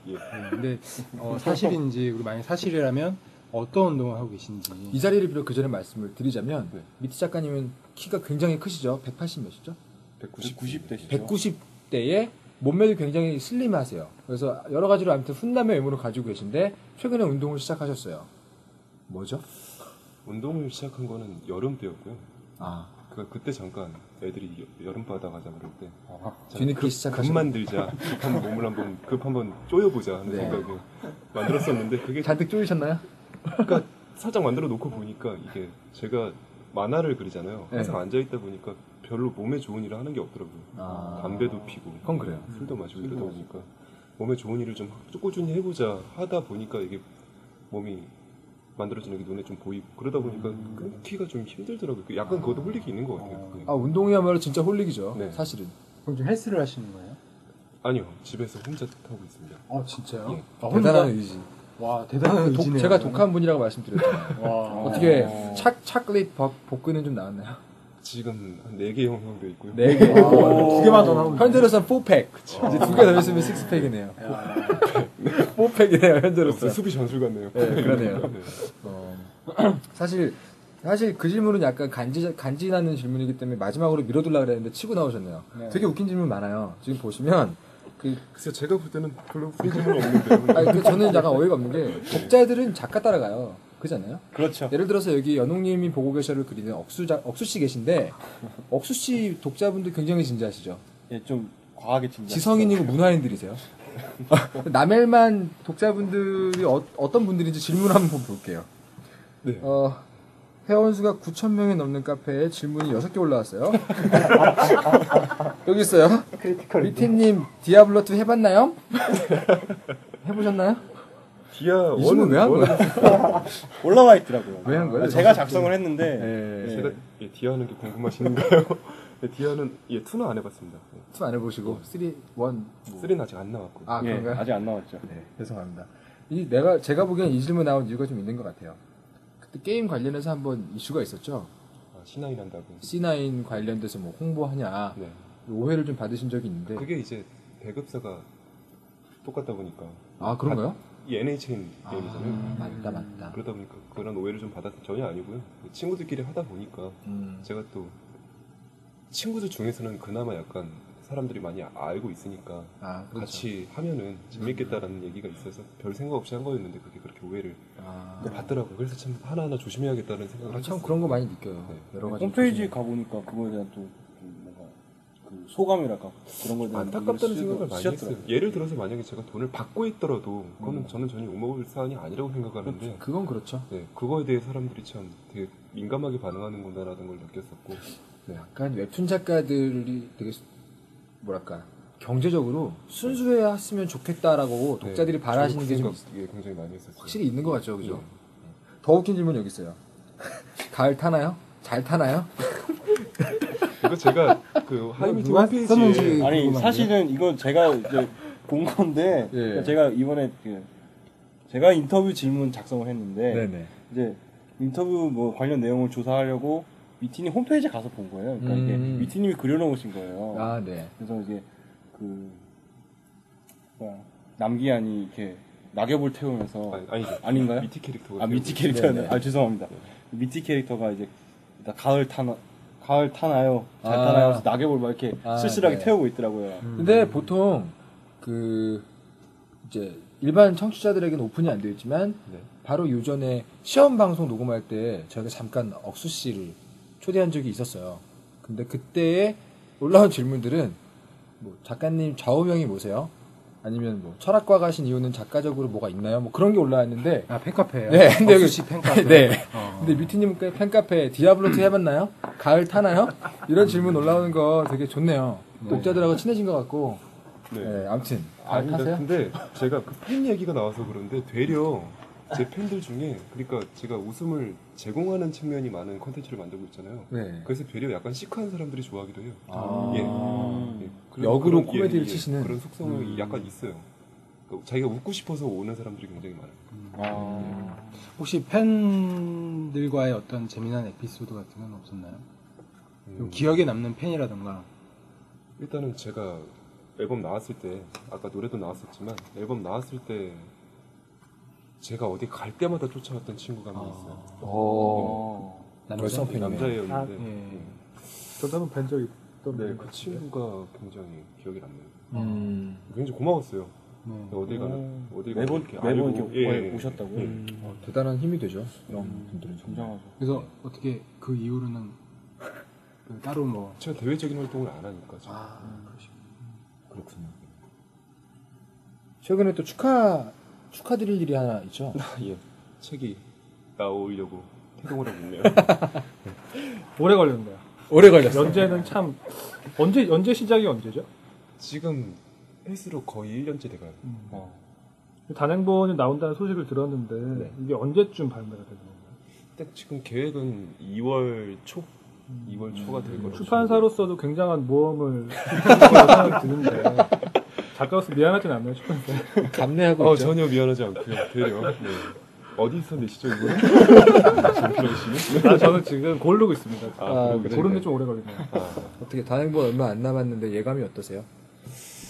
예. 네, 근데 어, 사실인지, 그리고 만약 사실이라면 어떤 운동을 하고 계신지. 이 자리를 비롯 그 전에 말씀을 드리자면, 네. 미티 작가님은 키가 굉장히 크시죠? 백팔십 몇이죠? 백구십, 백구십 대시죠? 백구십 대에 몸매도 굉장히 슬림하세요. 그래서 여러 가지로 아무튼 훈남의 외모를 가지고 계신데, 최근에 운동을 시작하셨어요. 뭐죠? 운동을 시작한 거는 여름 때였고요. 아. 그, 그때 잠깐 애들이 여름바다 가자 그럴 때. 아, 뒤늦게 시작하셨어요. 급 만들자. 급한 몸을 한번, 급 한번 쪼여보자 하는 네. 생각을 만들었었는데, 그게. 잔뜩 쪼이셨나요? 그러니까 살짝 만들어 놓고 보니까 이게 제가 만화를 그리잖아요. 항상 네. 앉아있다 보니까 별로 몸에 좋은 일을 하는 게 없더라고요. 아. 담배도 피고 그건 그래요. 술도 마시고 이러다 보니까 몸에 좋은 일을 좀 꾸준히 해보자 하다 보니까 이게 몸이 만들어지는 게 눈에 좀 보이고 그러다 보니까 끊기가 좀 힘들더라고요. 약간 그것도 홀릭이 있는 것 같아요. 아, 운동이야말로 진짜 홀릭이죠. 네. 사실은. 그럼 좀 헬스를 하시는 거예요? 아니요. 집에서 혼자 하고 있습니다. 아 진짜요? 예. 아, 대단한 의지. 와, 대단한 의지네요. 독, 제가 독한 분이라고 말씀드렸잖아요. 와. 어떻게 차, 차클릿 밥, 볶음은 좀 나왔나요? 지금 한 네 개 형성도 있고요. 네 개. 두 개만 더 나오면. 현재로선 사 팩. 그쵸. 이제 두 개 더 했으면 육 팩이네요. 사 팩이네요, 현재로서. 수비 전술 같네요. 네, 그러네요. 네. 어, 사실, 사실 그 질문은 약간 간지, 간지나는 질문이기 때문에 마지막으로 밀어둘라 그랬는데 치고 나오셨네요. 네. 되게 웃긴 질문 많아요. 지금 보시면. 그, 글쎄요, 제가 볼 때는 별로 웃긴 질문은 없는데요. 아니, 그, 저는 약간 어이가 없는 게, 독자들은 작가 따라가요. 그렇지 않아요? 그렇죠. 예를 들어서 여기 연홍님이 보고 계셔를 그리는 억수, 억수 씨 계신데, 억수 씨 독자분들 굉장히 진지하시죠? 예, 좀 과하게 진지하시죠. 지성인이고 문화인들이세요. 남엘만 독자분들이 어, 어떤 분들인지 질문 한번 볼게요. 네. 어, 회원수가 구천 명이 넘는 카페에 질문이 여섯 개 올라왔어요. 여기 있어요. 미티님, 디아블로 투 해봤나요? 해보셨나요? 디아 원은 왜 한 거야? 올라와 있더라고요. 왜 한 거예요? 제가 작성을 했는데 네, 네. 제가 예, 디아는 게 궁금하신가요? 네, 디아는 예, 투는 안 해봤습니다. 투 안 해보시고 쓰리, 원, 쓰리는 아직 안 나왔고. 아 그런가요? 예, 아직 안 나왔죠. 네, 죄송합니다. 이 내가 제가 보기엔 이 질문 나온 이유가 좀 있는 것 같아요. 그때 게임 관련해서 한번 이슈가 있었죠. 아, 씨나인 한다고. 씨나인 관련돼서 뭐 홍보하냐 네. 오해를 좀 받으신 적이 있는데. 그게 이제 배급사가 똑같다 보니까. 아 그런가요? 아, 엔에이치엔 게임이잖아요. 아, 맞다 맞다. 그러다 보니까 그런 오해를 좀 받았던 전혀 아니고요. 친구들끼리 하다 보니까 음. 제가 또 친구들 중에서는 그나마 약간 사람들이 많이 알고 있으니까 아, 그렇죠. 같이 하면은 재밌겠다라는 음. 얘기가 있어서 별 생각 없이 한 거였는데 그게 그렇게 오해를 아. 받더라고요. 그래서 참 하나하나 조심해야겠다는 생각을 했어요. 참 했었어요. 그런 거 많이 느껴요. 네. 여러 가지 홈페이지 가보니까 그거에 대한 또 그 소감이랄까 그런 걸 안타깝다는 생각을 많이 했어요. 예를 들어서 만약에 제가 돈을 받고 있더라도 그건 음. 저는 전혀 욕먹을 사안이 아니라고 생각하는데 그렇죠. 그건 그렇죠. 네, 그거에 대해 사람들이 참 되게 민감하게 반응하는 건다라는 걸 느꼈었고 네. 약간 웹툰 작가들이 되게 뭐랄까 경제적으로 순수해왔으면 좋겠다라고 독자들이 네. 바라시는 게 좀 예, 굉장히 많이 있었어요. 확실히 있는 것 같죠, 그죠? 네. 더 웃긴 질문 여기 있어요. 가을 타나요? 잘 타나요? 이거 제가 그 하이미티 홈페이지에 아니 사실은 이건 제가 이제 본 건데 예. 제가 이번에 그 제가 인터뷰 질문 작성을 했는데 네네. 이제 인터뷰 뭐 관련 내용을 조사하려고 미티님 홈페이지에 가서 본 거예요. 그러니까 음. 이게 미티님이 그려놓으신 거예요. 아, 네. 그래서 이제 그 뭐야, 남기안이 이렇게 낙엽을 태우면서 아니, 아니죠. 아닌가요? 미티 캐릭터가 아 미티 캐릭터는 아 죄송합니다. 네. 미티 캐릭터가 이제 가을 타나 가을 타나요? 잘 아, 타나요? 그래서 낙엽을 막 이렇게 아, 쓸쓸하게 네. 태우고 있더라고요. 음. 근데 보통 그 이제 일반 청취자들에게는 오픈이 안 되어 있지만 네. 바로 요전에 시험 방송 녹음할 때 저희가 잠깐 억수 씨를 초대한 적이 있었어요. 근데 그때에 올라온 질문들은 뭐 작가님 좌우명이 뭐세요? 아니면 뭐 철학과 가신 이유는 작가적으로 뭐가 있나요? 뭐 그런 게 올라왔는데. 아, 팬카페예요? 네. 근데 여기 팬카페. 네. 어. 근데 미티님 팬카페 디아블로 투 해봤나요? 가을 타나요? 이런 질문 올라오는 거 되게 좋네요. 네. 독자들하고 친해진 것 같고. 네. 네, 아무튼 가을 아니, 타세요? 근데 제가 그 팬 얘기가 나와서 그런데 되려 제 팬들 중에, 그러니까 제가 웃음을 제공하는 측면이 많은 컨텐츠를 만들고 있잖아요. 네. 그래서 되려 약간 시크한 사람들이 좋아하기도 해요. 아~ 예. 예. 역으로 코미디를 예, 치시는 그런 속성이 음. 약간 있어요. 그러니까 자기가 웃고 싶어서 오는 사람들이 굉장히 많아요. 음. 아~ 예. 혹시 팬들과의 어떤 재미난 에피소드 같은 건 없었나요? 음. 기억에 남는 팬이라던가. 일단은 제가 앨범 나왔을 때, 아까 노래도 나왔었지만 앨범 나왔을 때 제가 어디 갈 때마다 쫓아왔던 친구가 한 명 있어요. 어. 네. 남자? 남자예요. 아, 예. 저도 한번 뵌 적이 있던데. 네, 그 친구가 굉장히 기억이 남네요. 음. 굉장히 고마웠어요. 음. 어디 가나, 음. 어디 가나. 매번, 이렇게 매번 알고, 이렇게 예, 오셨다고요? 예. 음. 어, 대단한 힘이 되죠. 이런 음. 분들은 성장하죠. 그래서 네. 어떻게 그 이후로는 그 따로 뭐. 제가 대외적인 활동을 안 하니까. 지금. 아, 음. 그렇군요. 최근에 또 축하, 축하드릴 일이 하나 있죠? 예. 책이 나오려고 태동을 하고 있네요. 오래 걸렸네요. 오래 걸렸어요. 연재는 참, 언제, 연재 시작이 언제죠? 지금 횟수로 거의 일 년째 돼가요. 음. 어. 단행본이 나온다는 소식을 들었는데, 네. 이게 언제쯤 발매가 되는 건가요? 딱 지금 계획은 이월 초? 음. 이월 초가 될 음. 거라고. 출판사로서도 굉장한 모험을 생각이 드는데. 작가로서 미안하진 않나요? 감내하고 어, 있죠? 전혀 미안하지 않고요. 되려. 네. 어디 있었는지죠, 이거? 아, 저는 지금 고르고 있습니다. 아, 아, 고르는 게 좀 오래 걸리네요. 아. 어떻게 단행본 얼마 안 남았는데 예감이 어떠세요?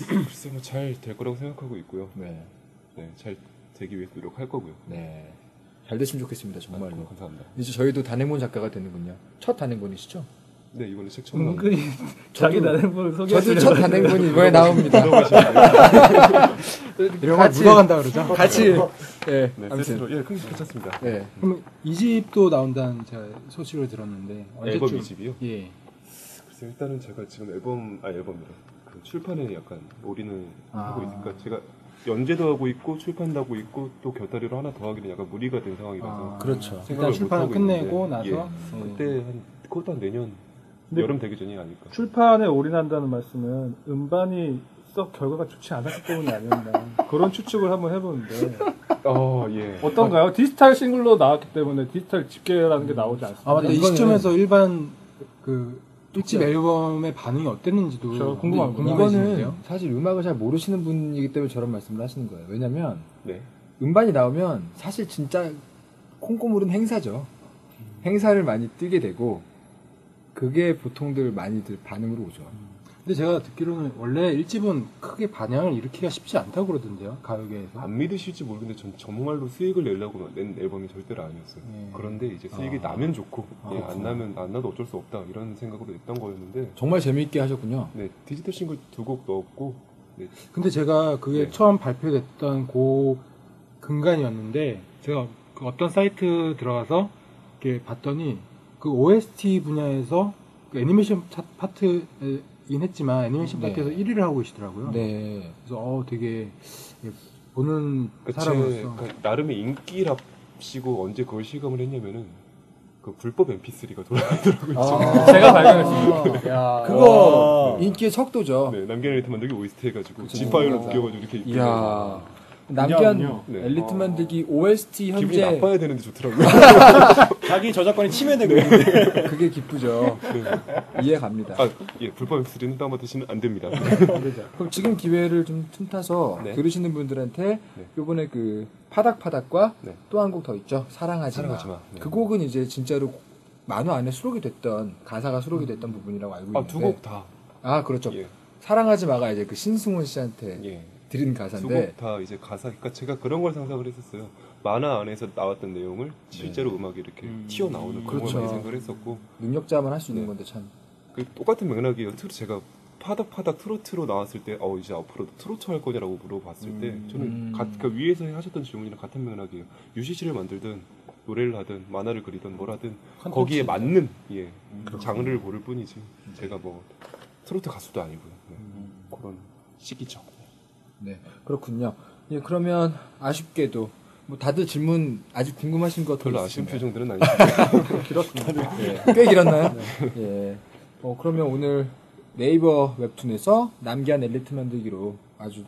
글쎄, 뭐 잘 될 거라고 생각하고 있고요. 네. 네, 잘 되기 위해서 노력할 거고요. 네. 잘 됐으면 좋겠습니다, 정말로. 아, 감사합니다. 이제 저희도 단행본 작가가 되는군요. 첫 단행본이시죠? 네, 이번에 책 처음 나옵니다. 은근히 자기 단행본을 소개하시려고. 저도 첫 단행본이 이번에 나옵니다. 이런 거 묻어간다 그러죠? 같이. 네, 네, 세트로. 예, 괜찮습니다. 네. 그럼 이 집도 나온다는 제가 소식을 들었는데. 앨범 이 집이요? 예. 글쎄, 일단은 제가 지금 앨범, 아, 앨범이라. 그 출판에 약간 올인을 아. 하고 있으니까 제가 연재도 하고 있고 출판도 하고 있고 또 곁다리로 하나 더 하기는 약간 무리가 된 상황이라서. 아, 그렇죠. 일단 출판을 끝내고 있는데, 나서. 예. 음. 그때 한, 그것도 한 내년. 여름 되기 전이 아닐까. 출판에 올인한다는 말씀은 음반이 썩 결과가 좋지 않았기 때문이 아니었나. 그런 추측을 한번 해보는데. 어, 예. 어떤가요? 아, 디지털 싱글로 나왔기 때문에 디지털 집계라는 음. 게 나오지 않습니다. 아, 맞다. 이 시점에서 일반 그 일집 앨범의 반응이 어땠는지도. 저 궁금합니다. 이거는 사실 음악을 잘 모르시는 분이기 때문에 저런 말씀을 하시는 거예요. 왜냐면 네. 음반이 나오면 사실 진짜 콩고물은 행사죠. 음. 행사를 많이 뛰게 되고 그게 보통들 많이들 반응으로 오죠. 근데 제가 듣기로는 원래 일집은 크게 반향을 일으키기가 쉽지 않다고 그러던데요, 가요계에서. 안 믿으실지 모르겠는데 전 정말로 수익을 내려고 낸 앨범이 절대로 아니었어요. 예. 그런데 이제 수익이 아. 나면 좋고 아, 예, 안 나면 안 나도 어쩔 수 없다 이런 생각으로 냈던 거였는데. 정말 재미있게 하셨군요. 네, 디지털 싱글 두 곡 넣었고. 네. 근데 제가 그게 네. 처음 발표됐던 그 근간이었는데 제가 그 어떤 사이트 들어가서 이렇게 봤더니. 그 오에스티 분야에서 그 애니메이션 파트이긴 했지만 애니메이션 네. 파트에서 일 위를 하고 계시더라고요. 네. 그래서 어 되게 보는 그러니까 사람으로서 그 나름의 인기랍시고 언제 그걸 실감을 했냐면은 그 불법 엠피쓰리가 돌아가더라고요. 아~ 제가 발견했습니다. 그거 인기의 척도죠. 네, 남기한 엘리트 만들기 오에스티 해가지고 G 파일로 묶여가지고 이렇게 입혀요. 남기한 네. 엘리트 만들기 오에스티 현재 기분이 나빠야 되는데 좋더라고요. 자기 저작권이 침해되고 있는데 그게 기쁘죠. 네. 이해 갑니다. 아, 예, 불법 엠피쓰리는 다운받으시면 안 됩니다. 그럼 지금 기회를 좀 틈타서 네. 들으시는 분들한테 네. 이번에 그 파닥파닥과 네. 또 한 곡 더 있죠. 사랑하지 사랑하지 마. 마. 네. 그 곡은 이제 진짜로 만화 안에 수록이 됐던 가사가 수록이 됐던 음. 부분이라고 알고 있는데. 아, 두 곡 다. 아, 그렇죠. 예. 사랑하지 마가 이제 그 신승훈 씨한테. 예. 드린 가사인데 두 곡 다 이제 가사, 그러니까 제가 그런 걸 상상을 했었어요. 만화 안에서 나왔던 내용을 실제로 네. 음악이 이렇게 음, 튀어나오는 그런 그렇죠. 생각을 했었고 능력자만 할 수 있는 네. 건데 참 그 똑같은 맥락이에요. 제가 파닥파닥 트로트로 나왔을 때 어 이제 앞으로 트로트 할 거냐라고 물어봤을 음, 때 저는 음. 가, 그러니까 위에서 하셨던 질문이랑 같은 맥락이에요. 유시시를 만들든 노래를 하든 만화를 그리든 뭘 하든 거기에 맞는 예 음, 장르를 고를 뿐이지 음. 제가 뭐 트로트 가수도 아니고요. 네. 음. 그런 시기죠. 네, 그렇군요. 예, 그러면 아쉽게도 뭐 다들 질문 아직 궁금하신 것 별로 아쉬운 표정들은 아니죠. 길었습니다. 네. 꽤 길었나요? 네. 예. 어, 그러면 오늘 네이버 웹툰에서 남기한 엘리트 만들기로 아주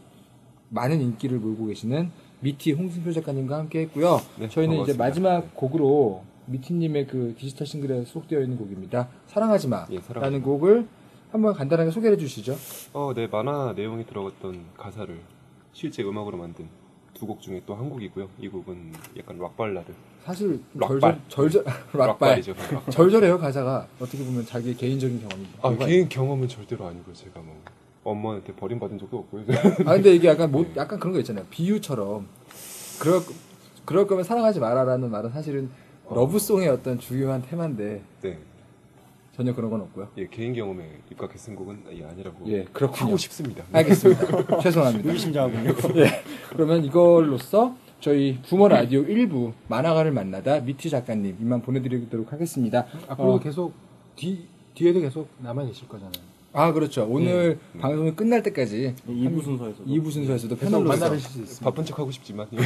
많은 인기를 몰고 계시는 미티 홍승표 작가님과 함께 했고요. 네, 저희는 반갑습니다. 이제 마지막 곡으로 미티님의 그 디지털 싱글에 수록되어 있는 곡입니다. 사랑하지 마. 예, 사랑하지 라는 곡을 한번 간단하게 소개를 해주시죠. 어, 네, 만화 내용이 들어갔던 가사를 실제 음악으로 만든 두 곡 중에 또 한 곡이고요. 이 곡은 약간 락발라드. 사실 락발. 절절, 절절 락발이죠. 락발. 절절해요 가사가. 어떻게 보면 자기의 개인적인 경험입니다. 아, 개인 경험은 절대로 아니고 제가 뭐 엄마한테 버림받은 적도 없고요. 아, 근데 이게 약간 뭐, 네. 약간 그런 거 있잖아요. 비유처럼 그럴 그럴 거면 사랑하지 마라라는 말은 사실은 어. 러브송의 어떤 중요한 테마인데. 네. 전혀 그런 건 없고요. 예, 개인 경험에 입각해 쓴 곡은 예, 아니라고. 예, 그렇군요. 하고 싶습니다. 알겠습니다. 죄송합니다. 의심장군요. 예. 그러면 이걸로써 저희 부모 라디오 일 부 만화가를 만나다 미티 작가님 이만 보내드리도록 하겠습니다. 앞으로 어, 계속 뒤 뒤에도 계속 남아 계실 거잖아요. 아, 그렇죠. 오늘 예. 방송이 끝날 때까지 이 부 순서에서도 이 부 순서에서도 패널로 만나실 수 있습니다. 바쁜 척 하고 싶지만 예.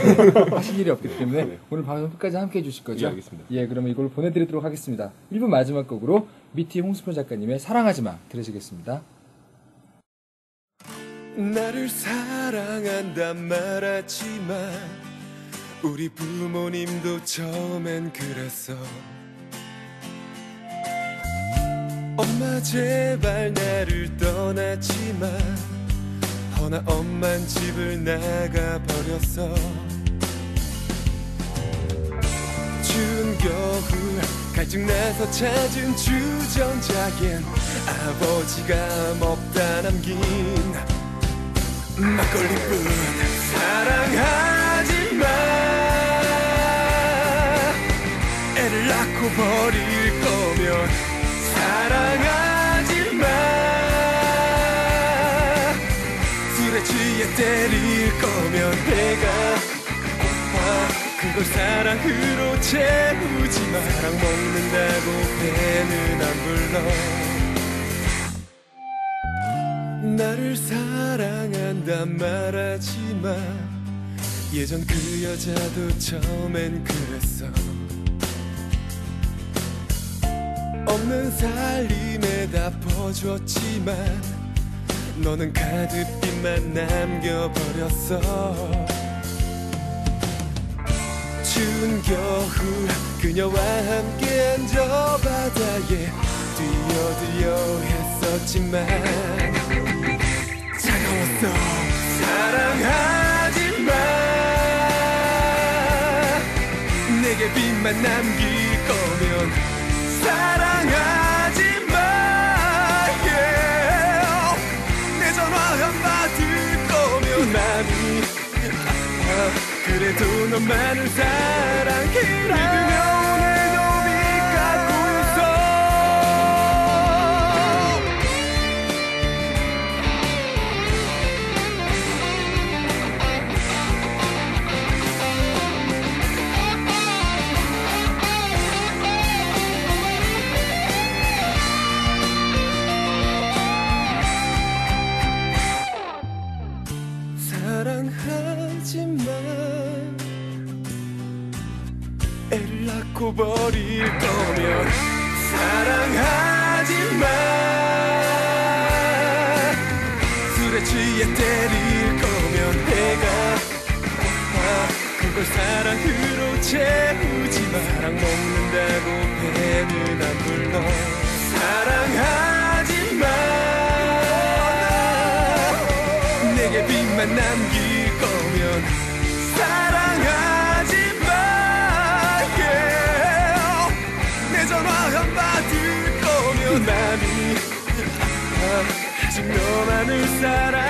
하실 일이 없기 때문에 네. 오늘 방송 끝까지 함께 해주실 거죠? 예, 알겠습니다. 예, 그러면 이걸로 보내드리도록 하겠습니다. 일 부 마지막 곡으로 미티 홍승표 작가님의 사랑하지 마 들으시겠습니다. 나를 사랑한다 말하지만 우리 부모님도 처음엔 그랬어. 엄마 제발 나를 떠나지마. 허나 엄만 집을 나가버렸어. 추운 겨울 갈증나서 찾은 주전자엔 아버지가 먹다 남긴 막걸리뿐. 사랑하지마. 애를 낳고 버릴 거면 사랑하지마. 술에 취해 때릴 거면 배가 고파. 그걸 사랑으로 채우지마. 사랑 먹는다고 배는 안 불러. 나를 사랑한다 말하지마. 예전 그 여자도 처음엔 그랬어. 없는 살림에 다 퍼줬지만 너는 가득 빚만 남겨버렸어. 추운 겨울 그녀와 함께 앉아 바다에 뛰어들려 했었지만 차가웠어. 사랑하지마. 내게 빚만 남길 거면 사랑하지 마. yeah. 내 전화 안 받을 거면 마음이 아파. 그래도 너만을 사랑해. 믿으며 오늘도 애를 낳고 버릴 거면 사랑하지 마. 술에 취해 때릴 거면 배가 고파. 그걸 사랑으로 채우지 마. 사랑 먹는다고 배는 안 불러. 사랑하지 마. 내게 빚만 남길 거면 사랑하지 마. 사랑